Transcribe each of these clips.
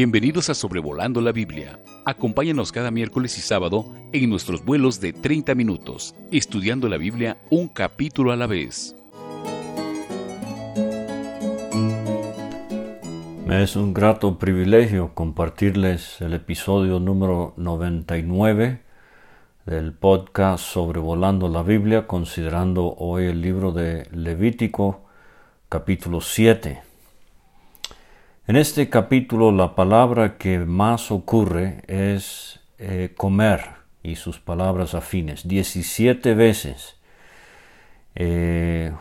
Bienvenidos a Sobrevolando la Biblia. Acompáñanos cada miércoles y sábado en nuestros vuelos de 30 minutos, estudiando la Biblia un capítulo a la vez. Me es un grato privilegio compartirles el episodio número 99 del podcast Sobrevolando la Biblia, considerando hoy el libro de Levítico, capítulo 7. En este capítulo la palabra que más ocurre es comer y sus palabras afines, 17 veces,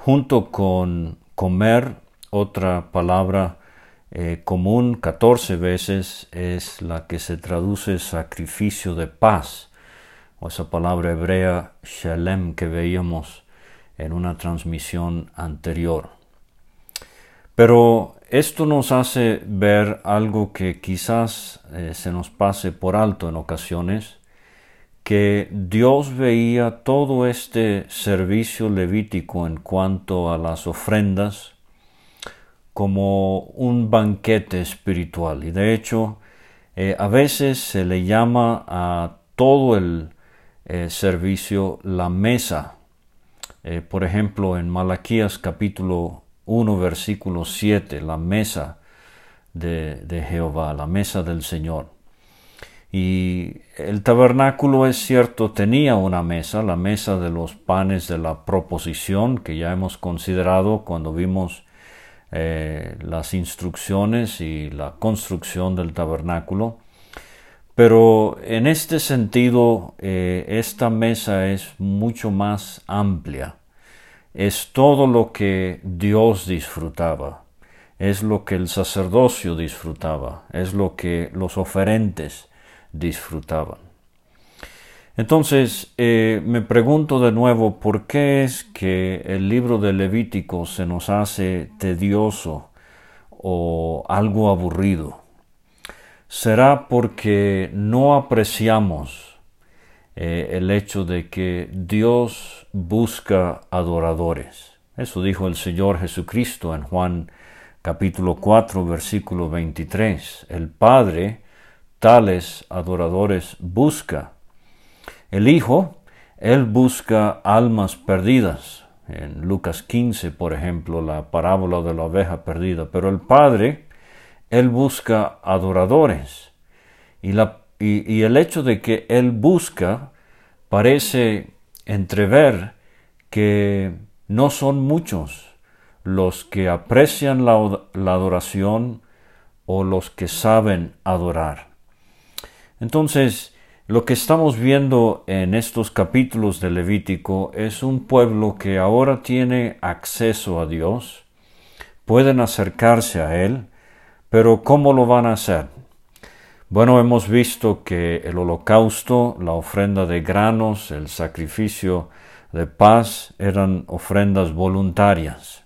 junto con comer, otra palabra común 14 veces es la que se traduce sacrificio de paz, o esa palabra hebrea shalem que veíamos en una transmisión anterior. Pero esto nos hace ver algo que quizás se nos pase por alto en ocasiones, que Dios veía todo este servicio levítico en cuanto a las ofrendas como un banquete espiritual. Y de hecho, a veces se le llama a todo el servicio la mesa. Por ejemplo, en Malaquías capítulo 1, versículo 7, la mesa de Jehová, la mesa del Señor. Y el tabernáculo, es cierto, tenía una mesa, la mesa de los panes de la proposición, que ya hemos considerado cuando vimos las instrucciones y la construcción del tabernáculo, pero en este sentido esta mesa es mucho más amplia, es todo lo que Dios disfrutaba, es lo que el sacerdocio disfrutaba, es lo que los oferentes disfrutaban. Entonces, me pregunto de nuevo, ¿por qué es que el libro de Levítico se nos hace tedioso o algo aburrido? ¿Será porque no apreciamos el hecho de que Dios busca adoradores? Eso dijo el Señor Jesucristo en Juan capítulo 4, versículo 23. El Padre tales adoradores busca. El Hijo, Él busca almas perdidas. En Lucas 15, por ejemplo, la parábola de la oveja perdida. Pero el Padre, Él busca adoradores. Y el hecho de que Él busca parece entrever que no son muchos los que aprecian la adoración o los que saben adorar. Entonces, lo que estamos viendo en estos capítulos de Levítico es un pueblo que ahora tiene acceso a Dios, pueden acercarse a Él, pero ¿cómo lo van a hacer? Bueno, hemos visto que el holocausto, la ofrenda de granos, el sacrificio de paz eran ofrendas voluntarias.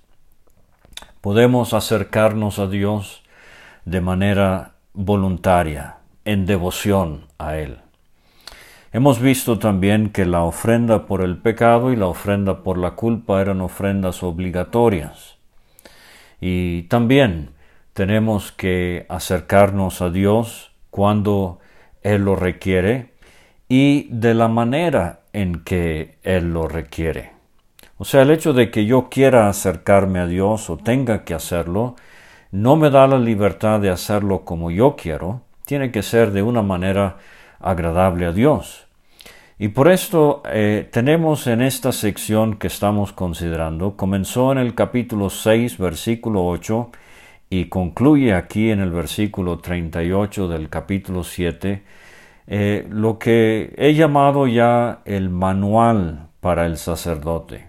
Podemos acercarnos a Dios de manera voluntaria, en devoción a Él. Hemos visto también que la ofrenda por el pecado y la ofrenda por la culpa eran ofrendas obligatorias. Y también tenemos que acercarnos a Dios cuando Él lo requiere y de la manera en que Él lo requiere. O sea, el hecho de que yo quiera acercarme a Dios o tenga que hacerlo, no me da la libertad de hacerlo como yo quiero. Tiene que ser de una manera agradable a Dios. Y por esto tenemos en esta sección que estamos considerando, comenzó en el capítulo 6, versículo 8, y concluye aquí en el versículo 38 del capítulo 7, lo que he llamado ya el manual para el sacerdote.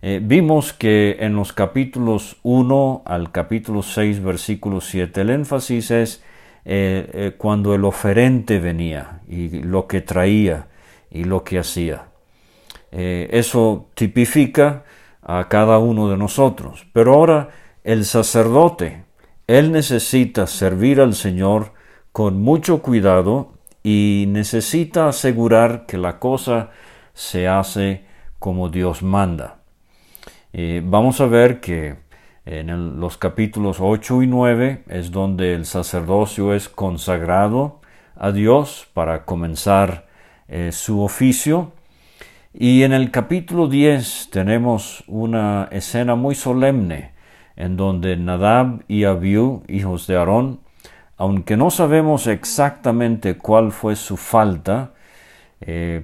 Vimos que en los capítulos 1 al capítulo 6, versículo 7, el énfasis es cuando el oferente venía y lo que traía y lo que hacía. Eso tipifica a cada uno de nosotros. Pero ahora el sacerdote, él necesita servir al Señor con mucho cuidado y necesita asegurar que la cosa se hace como Dios manda. Vamos a ver que En los capítulos 8 y 9 es donde el sacerdocio es consagrado a Dios para comenzar su oficio. Y en el capítulo 10 tenemos una escena muy solemne en donde Nadab y Abiú, hijos de Aarón, aunque no sabemos exactamente cuál fue su falta,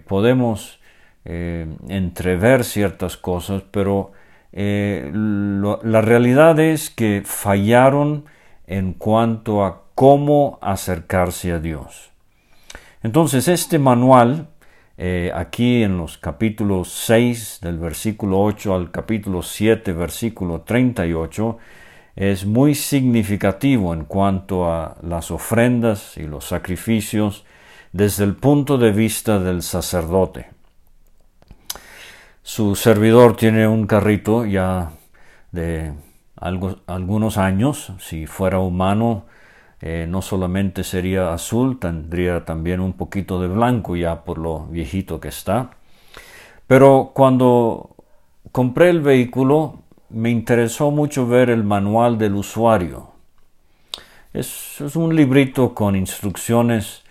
podemos entrever ciertas cosas, pero la realidad es que fallaron en cuanto a cómo acercarse a Dios. Entonces este manual, aquí en los capítulos 6 del versículo 8 al capítulo 7 versículo 38, es muy significativo en cuanto a las ofrendas y los sacrificios desde el punto de vista del sacerdote. Su servidor tiene un carrito ya de algunos años. Si fuera humano, no solamente sería azul, tendría también un poquito de blanco ya por lo viejito que está. Pero cuando compré el vehículo, me interesó mucho ver el manual del usuario. Es un librito con instrucciones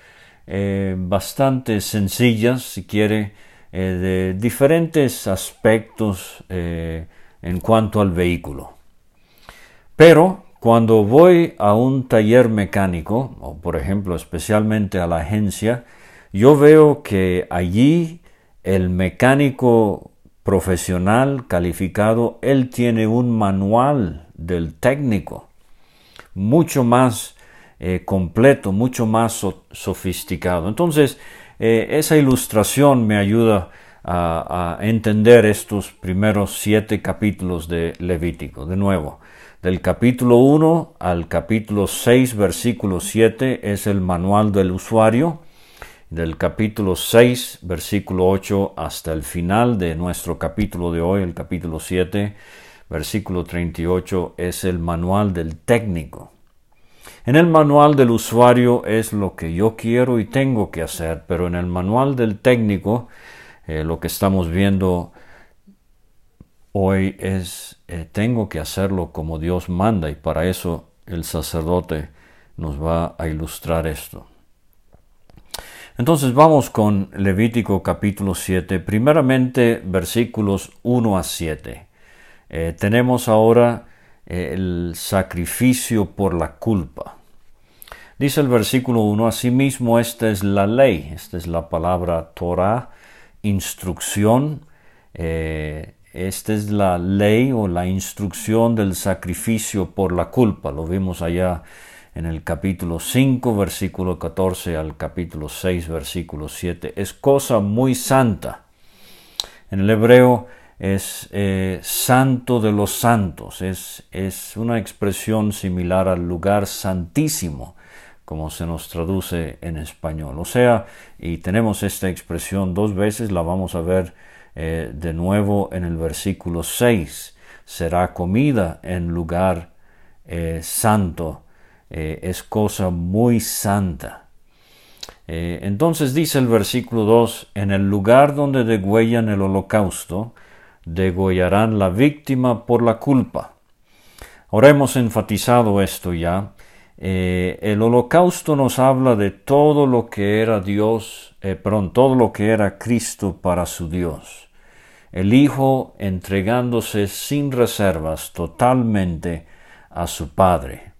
bastante sencillas, si quiere, de diferentes aspectos en cuanto al vehículo. Pero cuando voy a un taller mecánico, o por ejemplo especialmente a la agencia, yo veo que allí el mecánico profesional calificado, él tiene un manual del técnico mucho más completo, mucho más sofisticado. Entonces, esa ilustración me ayuda a entender estos primeros 7 capítulos de Levítico. De nuevo, del capítulo 1 al capítulo 6, versículo 7, es el manual del usuario. Del capítulo 6, versículo 8, hasta el final de nuestro capítulo de hoy, el capítulo 7, versículo 38, es el manual del técnico. En el manual del usuario es lo que yo quiero y tengo que hacer, pero en el manual del técnico, lo que estamos viendo hoy es tengo que hacerlo como Dios manda, y para eso el sacerdote nos va a ilustrar esto. Entonces vamos con Levítico capítulo 7, primeramente versículos 1 a 7. Tenemos ahora el sacrificio por la culpa. Dice el versículo 1, asimismo esta es la ley, esta es la palabra Torah, instrucción, esta es la ley o la instrucción del sacrificio por la culpa. Lo vimos allá en el capítulo 5, versículo 14 al capítulo 6, versículo 7. Es cosa muy santa. En el hebreo es santo de los santos. Es una expresión similar al lugar santísimo, como se nos traduce en español. O sea, y tenemos esta expresión 2 veces, la vamos a ver de nuevo en el versículo 6. Será comida en lugar santo. Es cosa muy santa. Entonces dice el versículo 2, en el lugar donde degüellan el holocausto, degollarán la víctima por la culpa. Ahora hemos enfatizado esto ya. El holocausto nos habla de todo lo que era todo lo que era Cristo para su Dios. El Hijo entregándose sin reservas totalmente a su Padre.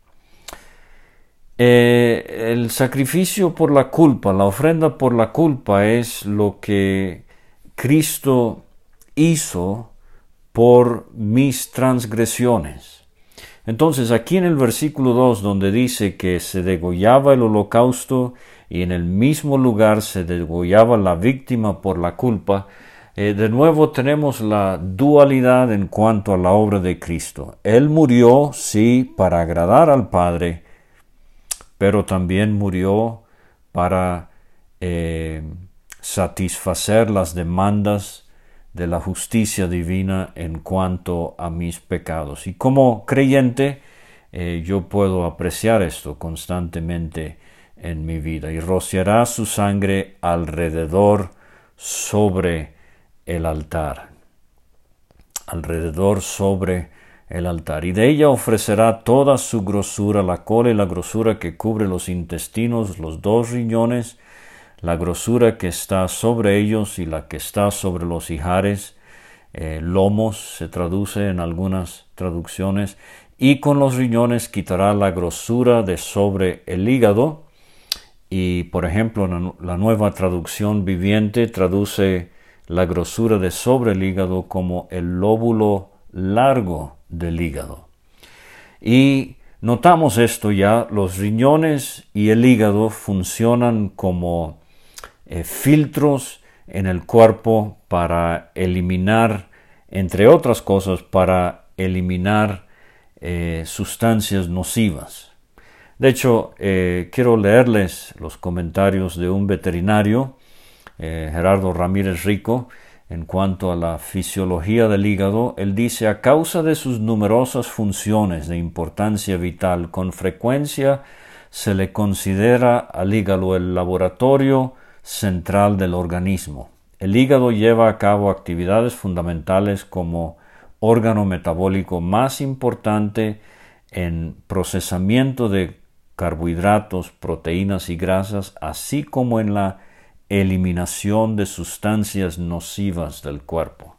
El sacrificio por la culpa, la ofrenda por la culpa, es lo que Cristo hizo por mis transgresiones. Entonces, aquí en el versículo 2, donde dice que se degollaba el holocausto y en el mismo lugar se degollaba la víctima por la culpa, de nuevo tenemos la dualidad en cuanto a la obra de Cristo. Él murió, sí, para agradar al Padre, pero también murió para satisfacer las demandas de la justicia divina en cuanto a mis pecados. Y como creyente, yo puedo apreciar esto constantemente en mi vida. Y rociará su sangre alrededor sobre el altar. Alrededor sobre el altar, y de ella ofrecerá toda su grosura, la cola y la grosura que cubre los intestinos, los dos riñones, la grosura que está sobre ellos y la que está sobre los ijares, lomos se traduce en algunas traducciones, y con los riñones quitará la grosura de sobre el hígado. Y por ejemplo, la nueva traducción viviente traduce la grosura de sobre el hígado como el lóbulo largo del hígado. Y notamos esto ya, los riñones y el hígado funcionan como filtros en el cuerpo para eliminar, entre otras cosas, para eliminar sustancias nocivas. De hecho, quiero leerles los comentarios de un veterinario, Gerardo Ramírez Rico, en cuanto a la fisiología del hígado. Él dice: a causa de sus numerosas funciones de importancia vital, con frecuencia se le considera al hígado el laboratorio central del organismo. El hígado lleva a cabo actividades fundamentales como órgano metabólico más importante en procesamiento de carbohidratos, proteínas y grasas, así como en la eliminación de sustancias nocivas del cuerpo.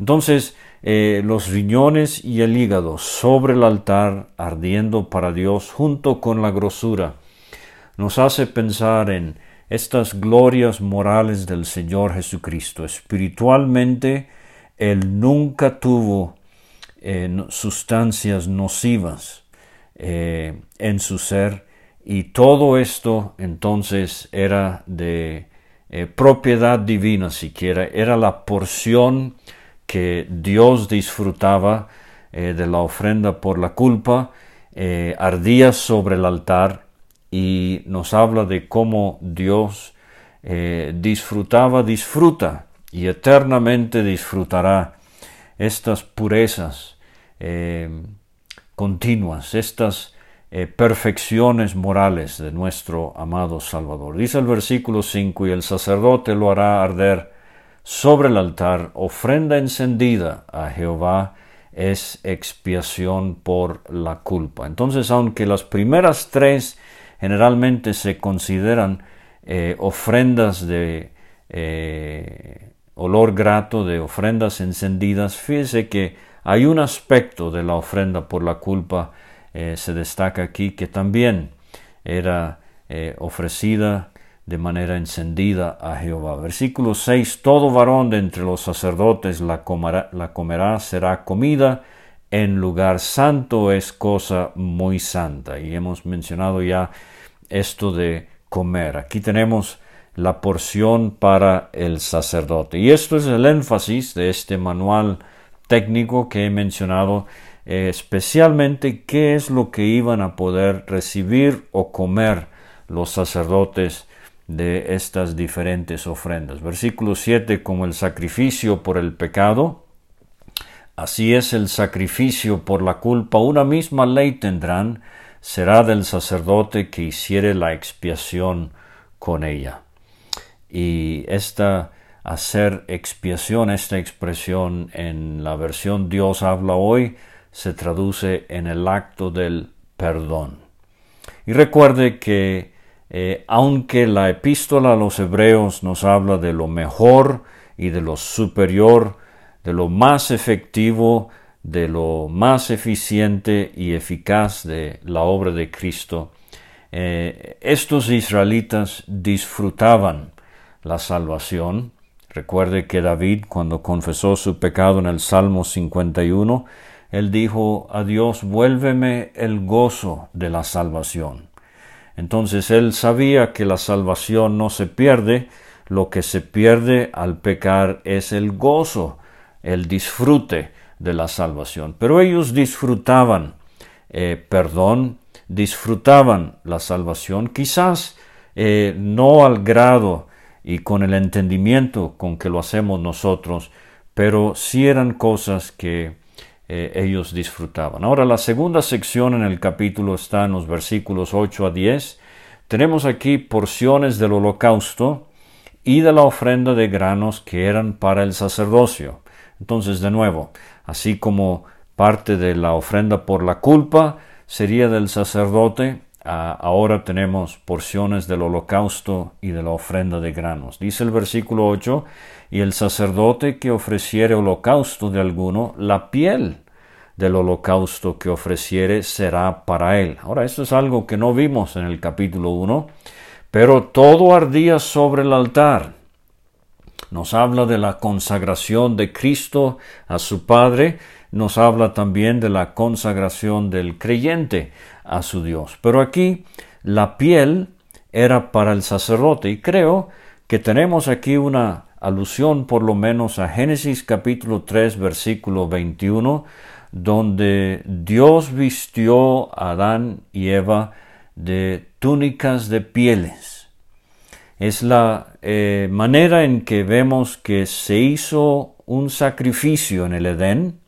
Entonces, los riñones y el hígado sobre el altar ardiendo para Dios junto con la grosura nos hace pensar en estas glorias morales del Señor Jesucristo. Espiritualmente, Él nunca tuvo sustancias nocivas en su ser. Y todo esto entonces era de propiedad divina siquiera. Era la porción que Dios disfrutaba de la ofrenda por la culpa. Ardía sobre el altar y nos habla de cómo Dios disfruta y eternamente disfrutará estas purezas continuas, estas perfecciones morales de nuestro amado Salvador. Dice el versículo 5: y el sacerdote lo hará arder sobre el altar, ofrenda encendida a Jehová es expiación por la culpa. Entonces, aunque las primeras tres generalmente se consideran ofrendas de olor grato, de ofrendas encendidas, fíjese que hay un aspecto de la ofrenda por la culpa se destaca aquí, que también era ofrecida de manera encendida a Jehová. Versículo 6: todo varón de entre los sacerdotes la comerá, será comida en lugar santo, es cosa muy santa. Y hemos mencionado ya esto de comer. Aquí tenemos la porción para el sacerdote. Y esto es el énfasis de este manual técnico que he mencionado, especialmente qué es lo que iban a poder recibir o comer los sacerdotes de estas diferentes ofrendas. Versículo 7: como el sacrificio por el pecado, así es el sacrificio por la culpa. Una misma ley tendrán, será del sacerdote que hiciere la expiación con ella. Y esta hacer expiación, esta expresión en la versión Dios habla hoy, se traduce en el acto del perdón. Y recuerde que aunque la epístola a los hebreos nos habla de lo mejor y de lo superior, de lo más efectivo, de lo más eficiente y eficaz de la obra de Cristo, estos israelitas disfrutaban la salvación. Recuerde que David, cuando confesó su pecado en el Salmo 51, él dijo a Dios: vuélveme el gozo de la salvación. Entonces él sabía que la salvación no se pierde, lo que se pierde al pecar es el gozo, el disfrute de la salvación. Pero ellos disfrutaban perdón, disfrutaban la salvación, quizás no al grado y con el entendimiento con que lo hacemos nosotros, pero sí eran cosas que ellos disfrutaban. Ahora, la segunda sección en el capítulo está en los versículos 8 a 10. Tenemos aquí porciones del holocausto y de la ofrenda de granos que eran para el sacerdocio. Entonces, de nuevo, así como parte de la ofrenda por la culpa sería del sacerdote. Ahora tenemos porciones del holocausto y de la ofrenda de granos. Dice el versículo 8, y el sacerdote que ofreciere holocausto de alguno, la piel del holocausto que ofreciere será para él. Ahora, esto es algo que no vimos en el capítulo 1, pero todo ardía sobre el altar. Nos habla de la consagración de Cristo a su Padre, nos habla también de la consagración del creyente a su Dios. Pero aquí la piel era para el sacerdote, y creo que tenemos aquí una alusión por lo menos a Génesis capítulo 3 versículo 21, donde Dios vistió a Adán y Eva de túnicas de pieles. Es la manera en que vemos que se hizo un sacrificio en el Edén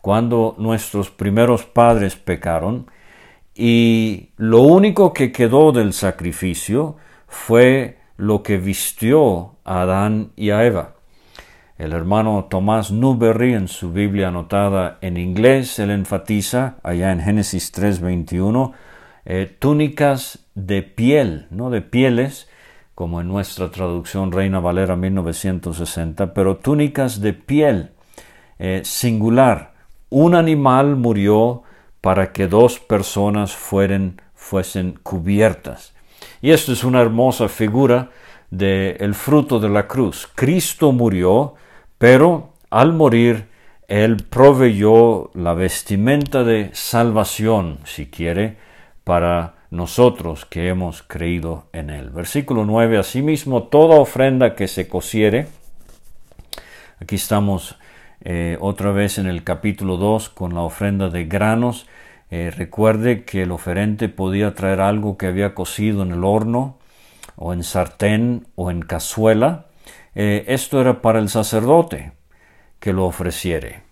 cuando nuestros primeros padres pecaron, y lo único que quedó del sacrificio fue lo que vistió a Adán y a Eva. El hermano Tomás Newberry, en su Biblia anotada en inglés, él enfatiza allá en Génesis 3:21, túnicas de piel, no de pieles, como en nuestra traducción Reina Valera 1960, pero túnicas de piel, singular. Un animal murió para que dos personas fuesen cubiertas. Y esto es una hermosa figura del fruto de la cruz. Cristo murió, pero al morir, Él proveyó la vestimenta de salvación, si quiere, para nosotros que hemos creído en Él. Versículo 9, asimismo, toda ofrenda que se cociere. Aquí estamos otra vez en el capítulo 2 con la ofrenda de granos. Recuerde que el oferente podía traer algo que había cocido en el horno, o en sartén, o en cazuela. Esto era para el sacerdote que lo ofreciere.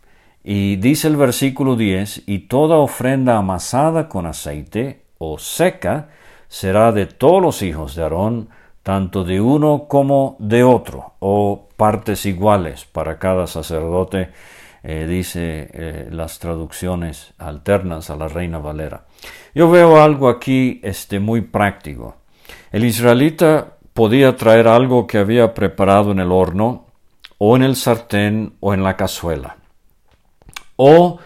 Y dice el versículo 10, y toda ofrenda amasada con aceite o seca será de todos los hijos de Aarón, tanto de uno como de otro, o partes iguales para cada sacerdote, dice las traducciones alternas a la Reina Valera. Yo veo algo aquí muy práctico. El israelita podía traer algo que había preparado en el horno, o en el sartén, o en la cazuela, o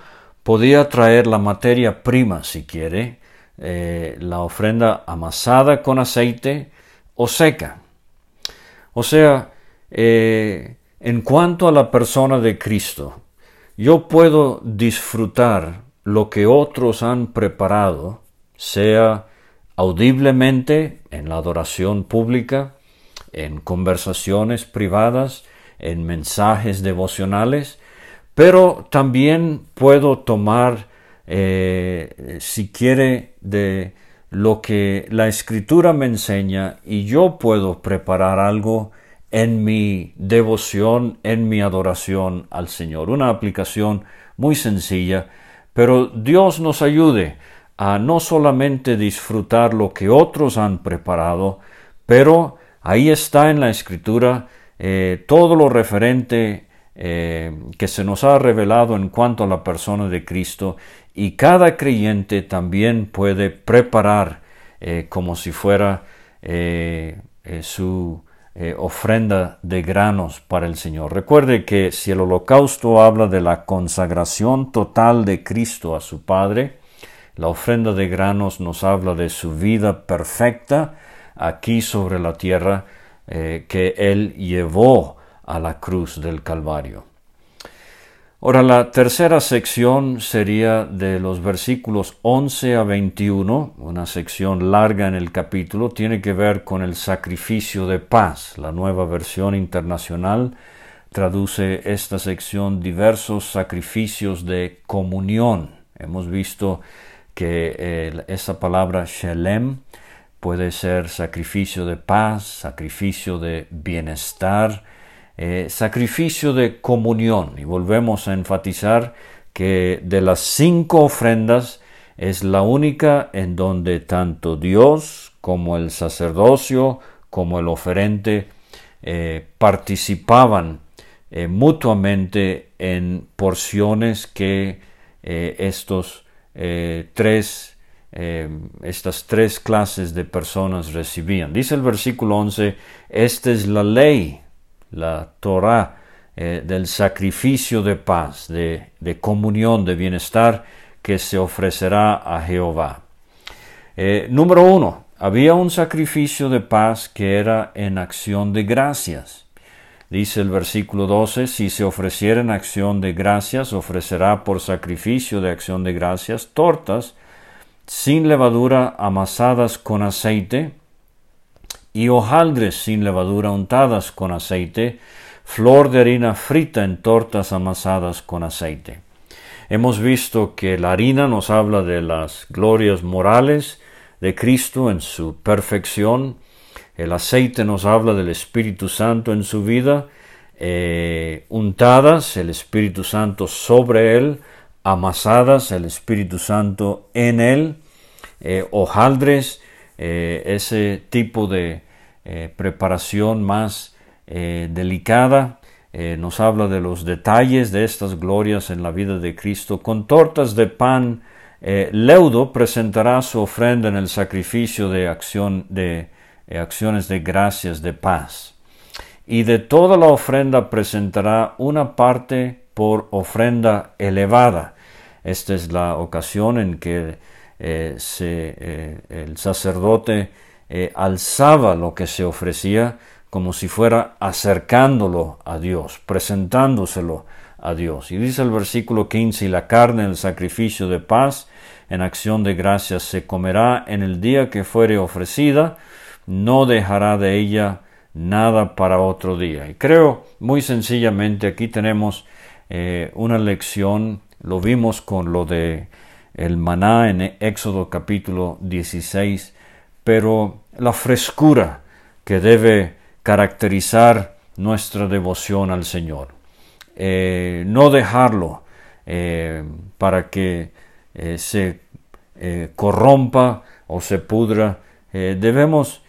podía traer la materia prima, si quiere, la ofrenda amasada con aceite o seca. O sea, en cuanto a la persona de Cristo, yo puedo disfrutar lo que otros han preparado, sea audiblemente en la adoración pública, en conversaciones privadas, en mensajes devocionales, pero también puedo tomar si quiere, de lo que la Escritura me enseña, y yo puedo preparar algo en mi devoción, en mi adoración al Señor. Una aplicación muy sencilla, pero Dios nos ayude a no solamente disfrutar lo que otros han preparado, pero ahí está en la Escritura todo lo referente que se nos ha revelado en cuanto a la persona de Cristo, y cada creyente también puede preparar como si fuera su ofrenda de granos para el Señor. Recuerde que si el holocausto habla de la consagración total de Cristo a su Padre, la ofrenda de granos nos habla de su vida perfecta aquí sobre la tierra que Él llevó a la cruz del Calvario. Ahora, la tercera sección sería de los versículos 11 a 21, una sección larga en el capítulo, tiene que ver con el sacrificio de paz. La Nueva Versión Internacional traduce esta sección diversos sacrificios de comunión. Hemos visto que esa palabra shalem puede ser sacrificio de paz, sacrificio de bienestar, sacrificio de comunión, y volvemos a enfatizar que de las 5 ofrendas es la única en donde tanto Dios como el sacerdocio como el oferente participaban mutuamente en porciones que estas tres clases de personas recibían. Dice el versículo 11, esta es la ley, la Torah, del sacrificio de paz, de comunión, de bienestar que se ofrecerá a Jehová. Número 1, había un sacrificio de paz que era en acción de gracias. Dice el versículo 12, si se ofreciera en acción de gracias, ofrecerá por sacrificio de acción de gracias tortas sin levadura amasadas con aceite y hojaldres sin levadura untadas con aceite, flor de harina frita en tortas amasadas con aceite. Hemos visto que la harina nos habla de las glorias morales de Cristo en su perfección. El aceite nos habla del Espíritu Santo en su vida, untadas, el Espíritu Santo sobre él, amasadas, el Espíritu Santo en él, hojaldres, ese tipo de preparación más delicada, nos habla de los detalles de estas glorias en la vida de Cristo. Con tortas de pan leudo presentará su ofrenda en el sacrificio de acción de acciones de gracias de paz. Y de toda la ofrenda presentará una parte por ofrenda elevada. Esta es la ocasión en que el sacerdote alzaba lo que se ofrecía como si fuera acercándolo a Dios, presentándoselo a Dios. Y dice el versículo 15, y la carne en el sacrificio de paz, en acción de gracias, se comerá en el día que fuere ofrecida, no dejará de ella nada para otro día. Y creo, muy sencillamente, aquí tenemos una lección. Lo vimos con lo de el maná en Éxodo capítulo 16, pero la frescura que debe caracterizar nuestra devoción al Señor. No dejarlo para que se corrompa o se pudra. Debemos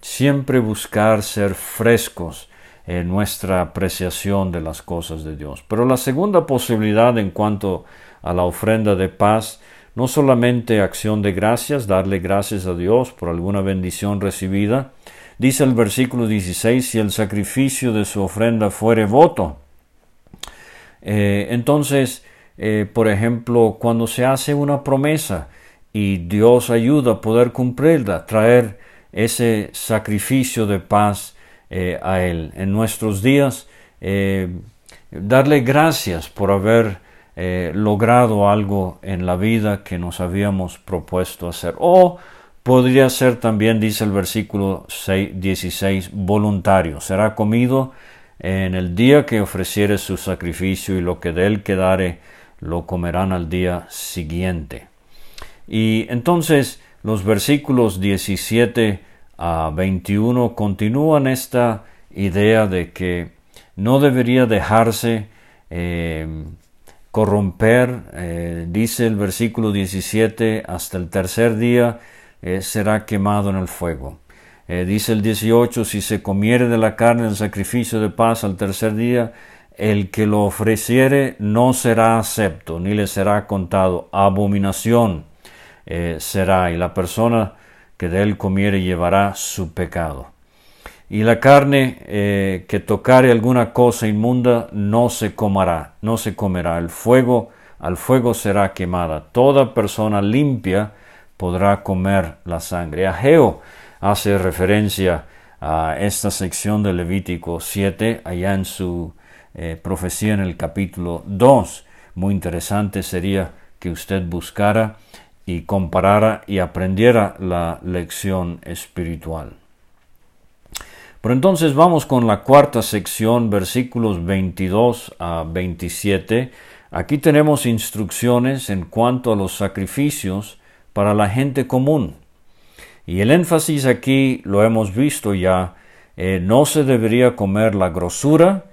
siempre buscar ser frescos en nuestra apreciación de las cosas de Dios. Pero la segunda posibilidad en cuanto a la ofrenda de paz, no solamente acción de gracias, darle gracias a Dios por alguna bendición recibida. Dice el versículo 16, si el sacrificio de su ofrenda fuere voto. Entonces, por ejemplo, cuando se hace una promesa y Dios ayuda a poder cumplirla, traer ese sacrificio de paz a Él. En nuestros días, darle gracias por haber logrado algo en la vida que nos habíamos propuesto hacer. O podría ser también, dice el versículo 16, voluntario. Será comido en el día que ofreciere su sacrificio y lo que de él quedare lo comerán al día siguiente. Y entonces los versículos 17 a 21 continúan esta idea de que no debería dejarse corromper. Dice el versículo 17, hasta el tercer día será quemado en el fuego. Dice el 18, si se comiere de la carne el sacrificio de paz al tercer día, el que lo ofreciere no será acepto, ni le será contado, abominación será, y la persona que de él comiere llevará su pecado. Y la carne que tocare alguna cosa inmunda no se comerá. Al fuego será quemada. Toda persona limpia podrá comer la sangre. Ageo hace referencia a esta sección de Levítico 7 allá en su profecía en el capítulo 2. Muy interesante sería que usted buscara y comparara y aprendiera la lección espiritual. Pero entonces vamos con la cuarta sección, versículos 22 a 27. Aquí tenemos instrucciones en cuanto a los sacrificios para la gente común. Y el énfasis aquí, lo hemos visto ya, no se debería comer la grosura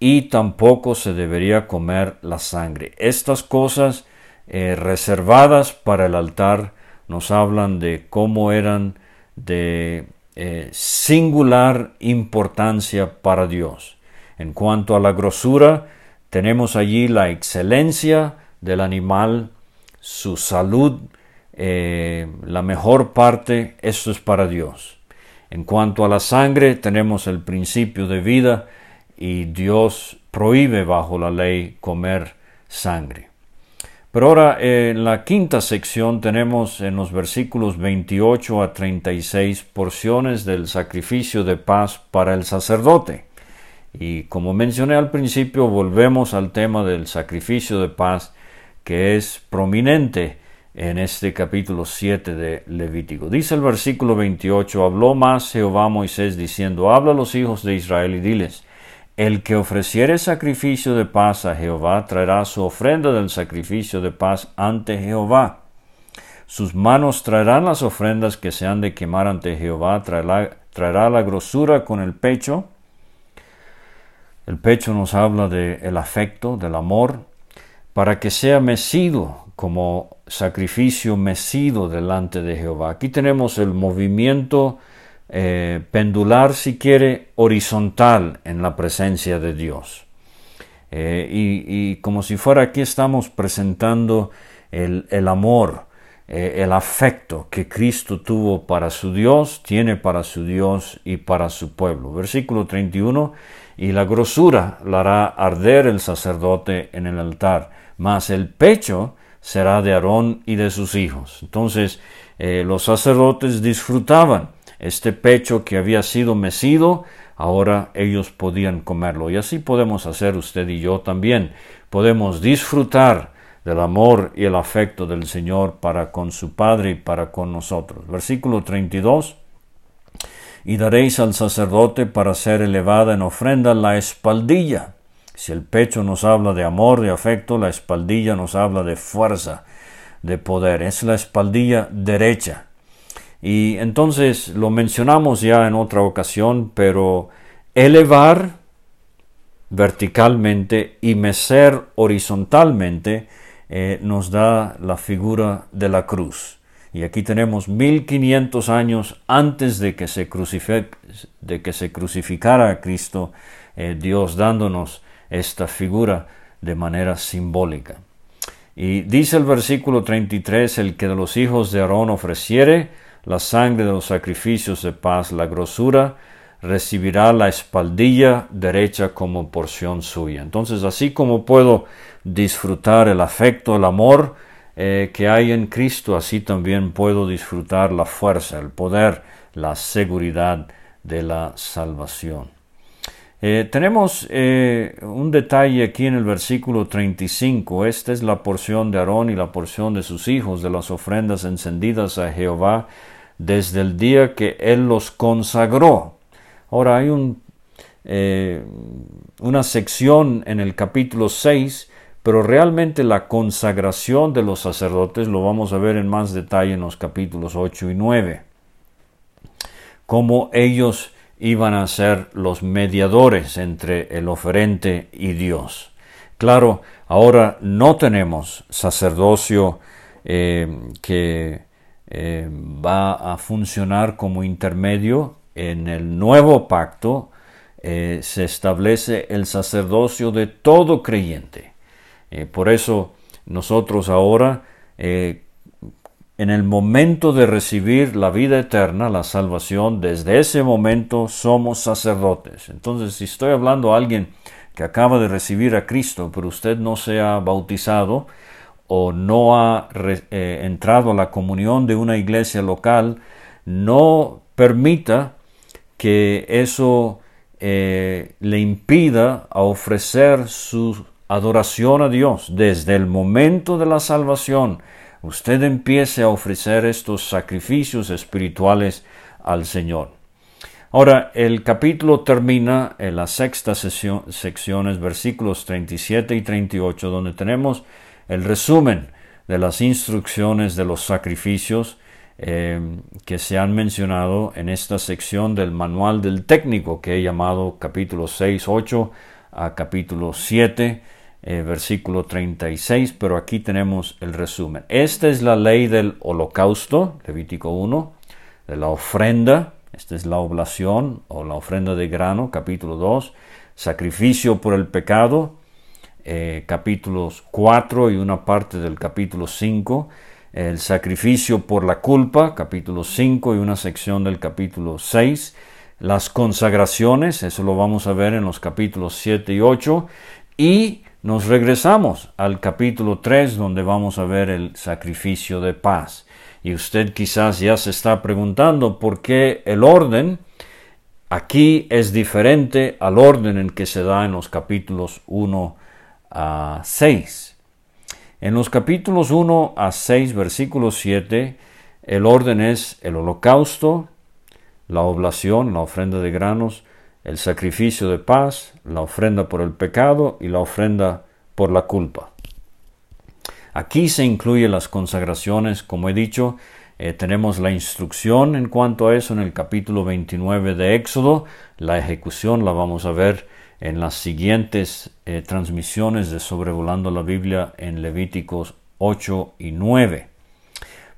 y tampoco se debería comer la sangre. Estas cosas reservadas para el altar nos hablan de cómo eran de singular importancia para Dios. En cuanto a la grosura, tenemos allí la excelencia del animal, su salud, la mejor parte, esto es para Dios. En cuanto a la sangre, tenemos el principio de vida y Dios prohíbe bajo la ley comer sangre. Pero ahora en la quinta sección tenemos en los versículos 28 a 36 porciones del sacrificio de paz para el sacerdote. Y como mencioné al principio, volvemos al tema del sacrificio de paz que es prominente en este capítulo 7 de Levítico. Dice el versículo 28, habló más Jehová a Moisés diciendo, habla a los hijos de Israel y diles, el que ofreciere sacrificio de paz a Jehová traerá su ofrenda del sacrificio de paz ante Jehová. Sus manos traerán las ofrendas que se han de quemar ante Jehová, traerá la grosura con el pecho. El pecho nos habla del afecto, del amor, para que sea mecido como sacrificio mecido delante de Jehová. Aquí tenemos el movimiento pendular, si quiere, horizontal en la presencia de Dios. Y como si fuera aquí estamos presentando el amor, el afecto que Cristo tuvo para su Dios, tiene para su Dios y para su pueblo. Versículo 31, y la grosura la hará arder el sacerdote en el altar, mas el pecho será de Aarón y de sus hijos. Entonces los sacerdotes disfrutaban este pecho que había sido mecido, ahora ellos podían comerlo. Y así podemos hacer usted y yo también. Podemos disfrutar del amor y el afecto del Señor para con su Padre y para con nosotros. Versículo 32. Y daréis al sacerdote para ser elevada en ofrenda la espaldilla. Si el pecho nos habla de amor, de afecto, la espaldilla nos habla de fuerza, de poder. Es la espaldilla derecha. Y entonces lo mencionamos ya en otra ocasión, pero elevar verticalmente y mecer horizontalmente nos da la figura de la cruz. Y aquí tenemos 1500 años antes de que se crucificara a Cristo, Dios dándonos esta figura de manera simbólica. Y dice el versículo 33, el que de los hijos de Aarón ofreciere la sangre de los sacrificios de paz, la grosura, recibirá la espaldilla derecha como porción suya. Entonces, así como puedo disfrutar el afecto, el amor que hay en Cristo, así también puedo disfrutar la fuerza, el poder, la seguridad de la salvación. Tenemos un detalle aquí en el versículo 35. Esta es la porción de Aarón y la porción de sus hijos de las ofrendas encendidas a Jehová desde el día que él los consagró. Ahora hay una sección en el capítulo 6, pero realmente la consagración de los sacerdotes lo vamos a ver en más detalle en los capítulos 8 y 9. Cómo ellos iban a ser los mediadores entre el oferente y Dios. Claro, ahora no tenemos sacerdocio que va a funcionar como intermedio. En el nuevo pacto se establece el sacerdocio de todo creyente. Por eso nosotros ahora, en el momento de recibir la vida eterna, la salvación, desde ese momento somos sacerdotes. Entonces, si estoy hablando a alguien que acaba de recibir a Cristo, pero usted no se ha bautizado o no ha entrado a la comunión de una iglesia local, no permita que eso le impida a ofrecer su adoración a Dios desde el momento de la salvación. Usted empiece a ofrecer estos sacrificios espirituales al Señor. Ahora, el capítulo termina en la sexta sección, versículos 37 y 38, donde tenemos el resumen de las instrucciones de los sacrificios que se han mencionado en esta sección del manual del técnico, que he llamado capítulo 6, 8 a capítulo 7, versículo 36, pero aquí tenemos el resumen. Esta es la ley del holocausto, Levítico 1, de la ofrenda, esta es la oblación o la ofrenda de grano, capítulo 2, sacrificio por el pecado, capítulos 4 y una parte del capítulo 5, el sacrificio por la culpa, capítulo 5 y una sección del capítulo 6, las consagraciones, eso lo vamos a ver en los capítulos 7 y 8, y nos regresamos al capítulo 3 donde vamos a ver el sacrificio de paz. Y usted quizás ya se está preguntando por qué el orden aquí es diferente al orden en que se da en los capítulos 1 a 6. En los capítulos 1 a 6, versículo 7, el orden es el holocausto, la oblación, la ofrenda de granos, el sacrificio de paz, la ofrenda por el pecado y la ofrenda por la culpa. Aquí se incluyen las consagraciones, como he dicho. Tenemos la instrucción en cuanto a eso en el capítulo 29 de Éxodo. La ejecución la vamos a ver en las siguientes transmisiones de Sobrevolando la Biblia en Levíticos 8 y 9.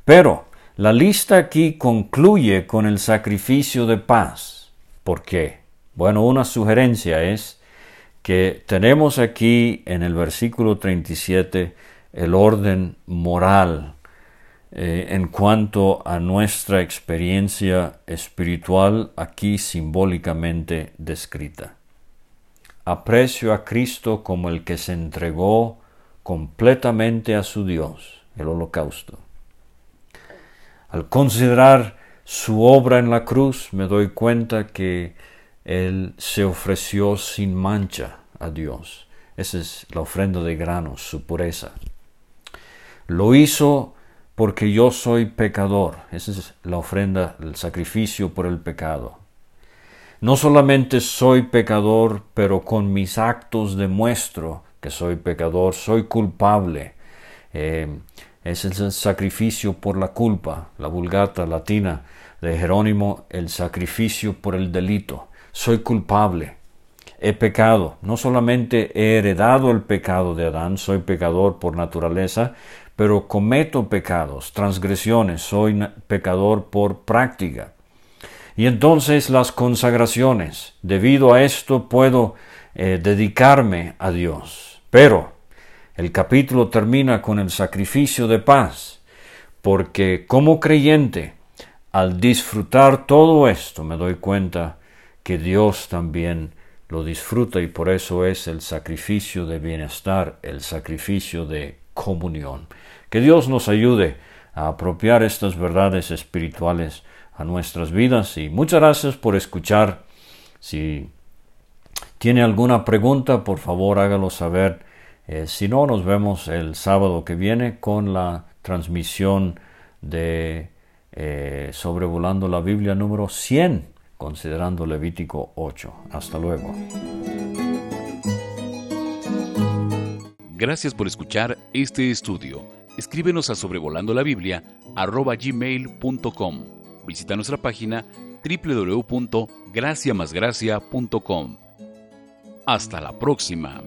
Pero la lista aquí concluye con el sacrificio de paz. ¿Por qué? Bueno, una sugerencia es que tenemos aquí en el versículo 37 el orden moral en cuanto a nuestra experiencia espiritual aquí simbólicamente descrita. Aprecio a Cristo como el que se entregó completamente a su Dios, el holocausto. Al considerar su obra en la cruz, me doy cuenta que Él se ofreció sin mancha a Dios. Esa es la ofrenda de granos, su pureza. Lo hizo porque yo soy pecador. Esa es la ofrenda, el sacrificio por el pecado. No solamente soy pecador, pero con mis actos demuestro que soy pecador, soy culpable. Ese es el sacrificio por la culpa, la vulgata latina de Jerónimo, el sacrificio por el delito. Soy culpable, he pecado. No solamente he heredado el pecado de Adán, soy pecador por naturaleza, pero cometo pecados, transgresiones, soy pecador por práctica. Y entonces las consagraciones, debido a esto puedo dedicarme a Dios. Pero el capítulo termina con el sacrificio de paz, porque como creyente, al disfrutar todo esto, me doy cuenta que Dios también lo disfruta y por eso es el sacrificio de bienestar, el sacrificio de comunión. Que Dios nos ayude a apropiar estas verdades espirituales a nuestras vidas y muchas gracias por escuchar. Si tiene alguna pregunta, por favor hágalo saber. Si no, nos vemos el sábado que viene con la transmisión de Sobrevolando la Biblia número 100. Considerando Levítico 8. Hasta luego. Gracias por escuchar este estudio. Escríbenos a sobrevolandolabiblia@gmail.com. Visita nuestra página www.graciamasgracia.com. Hasta la próxima.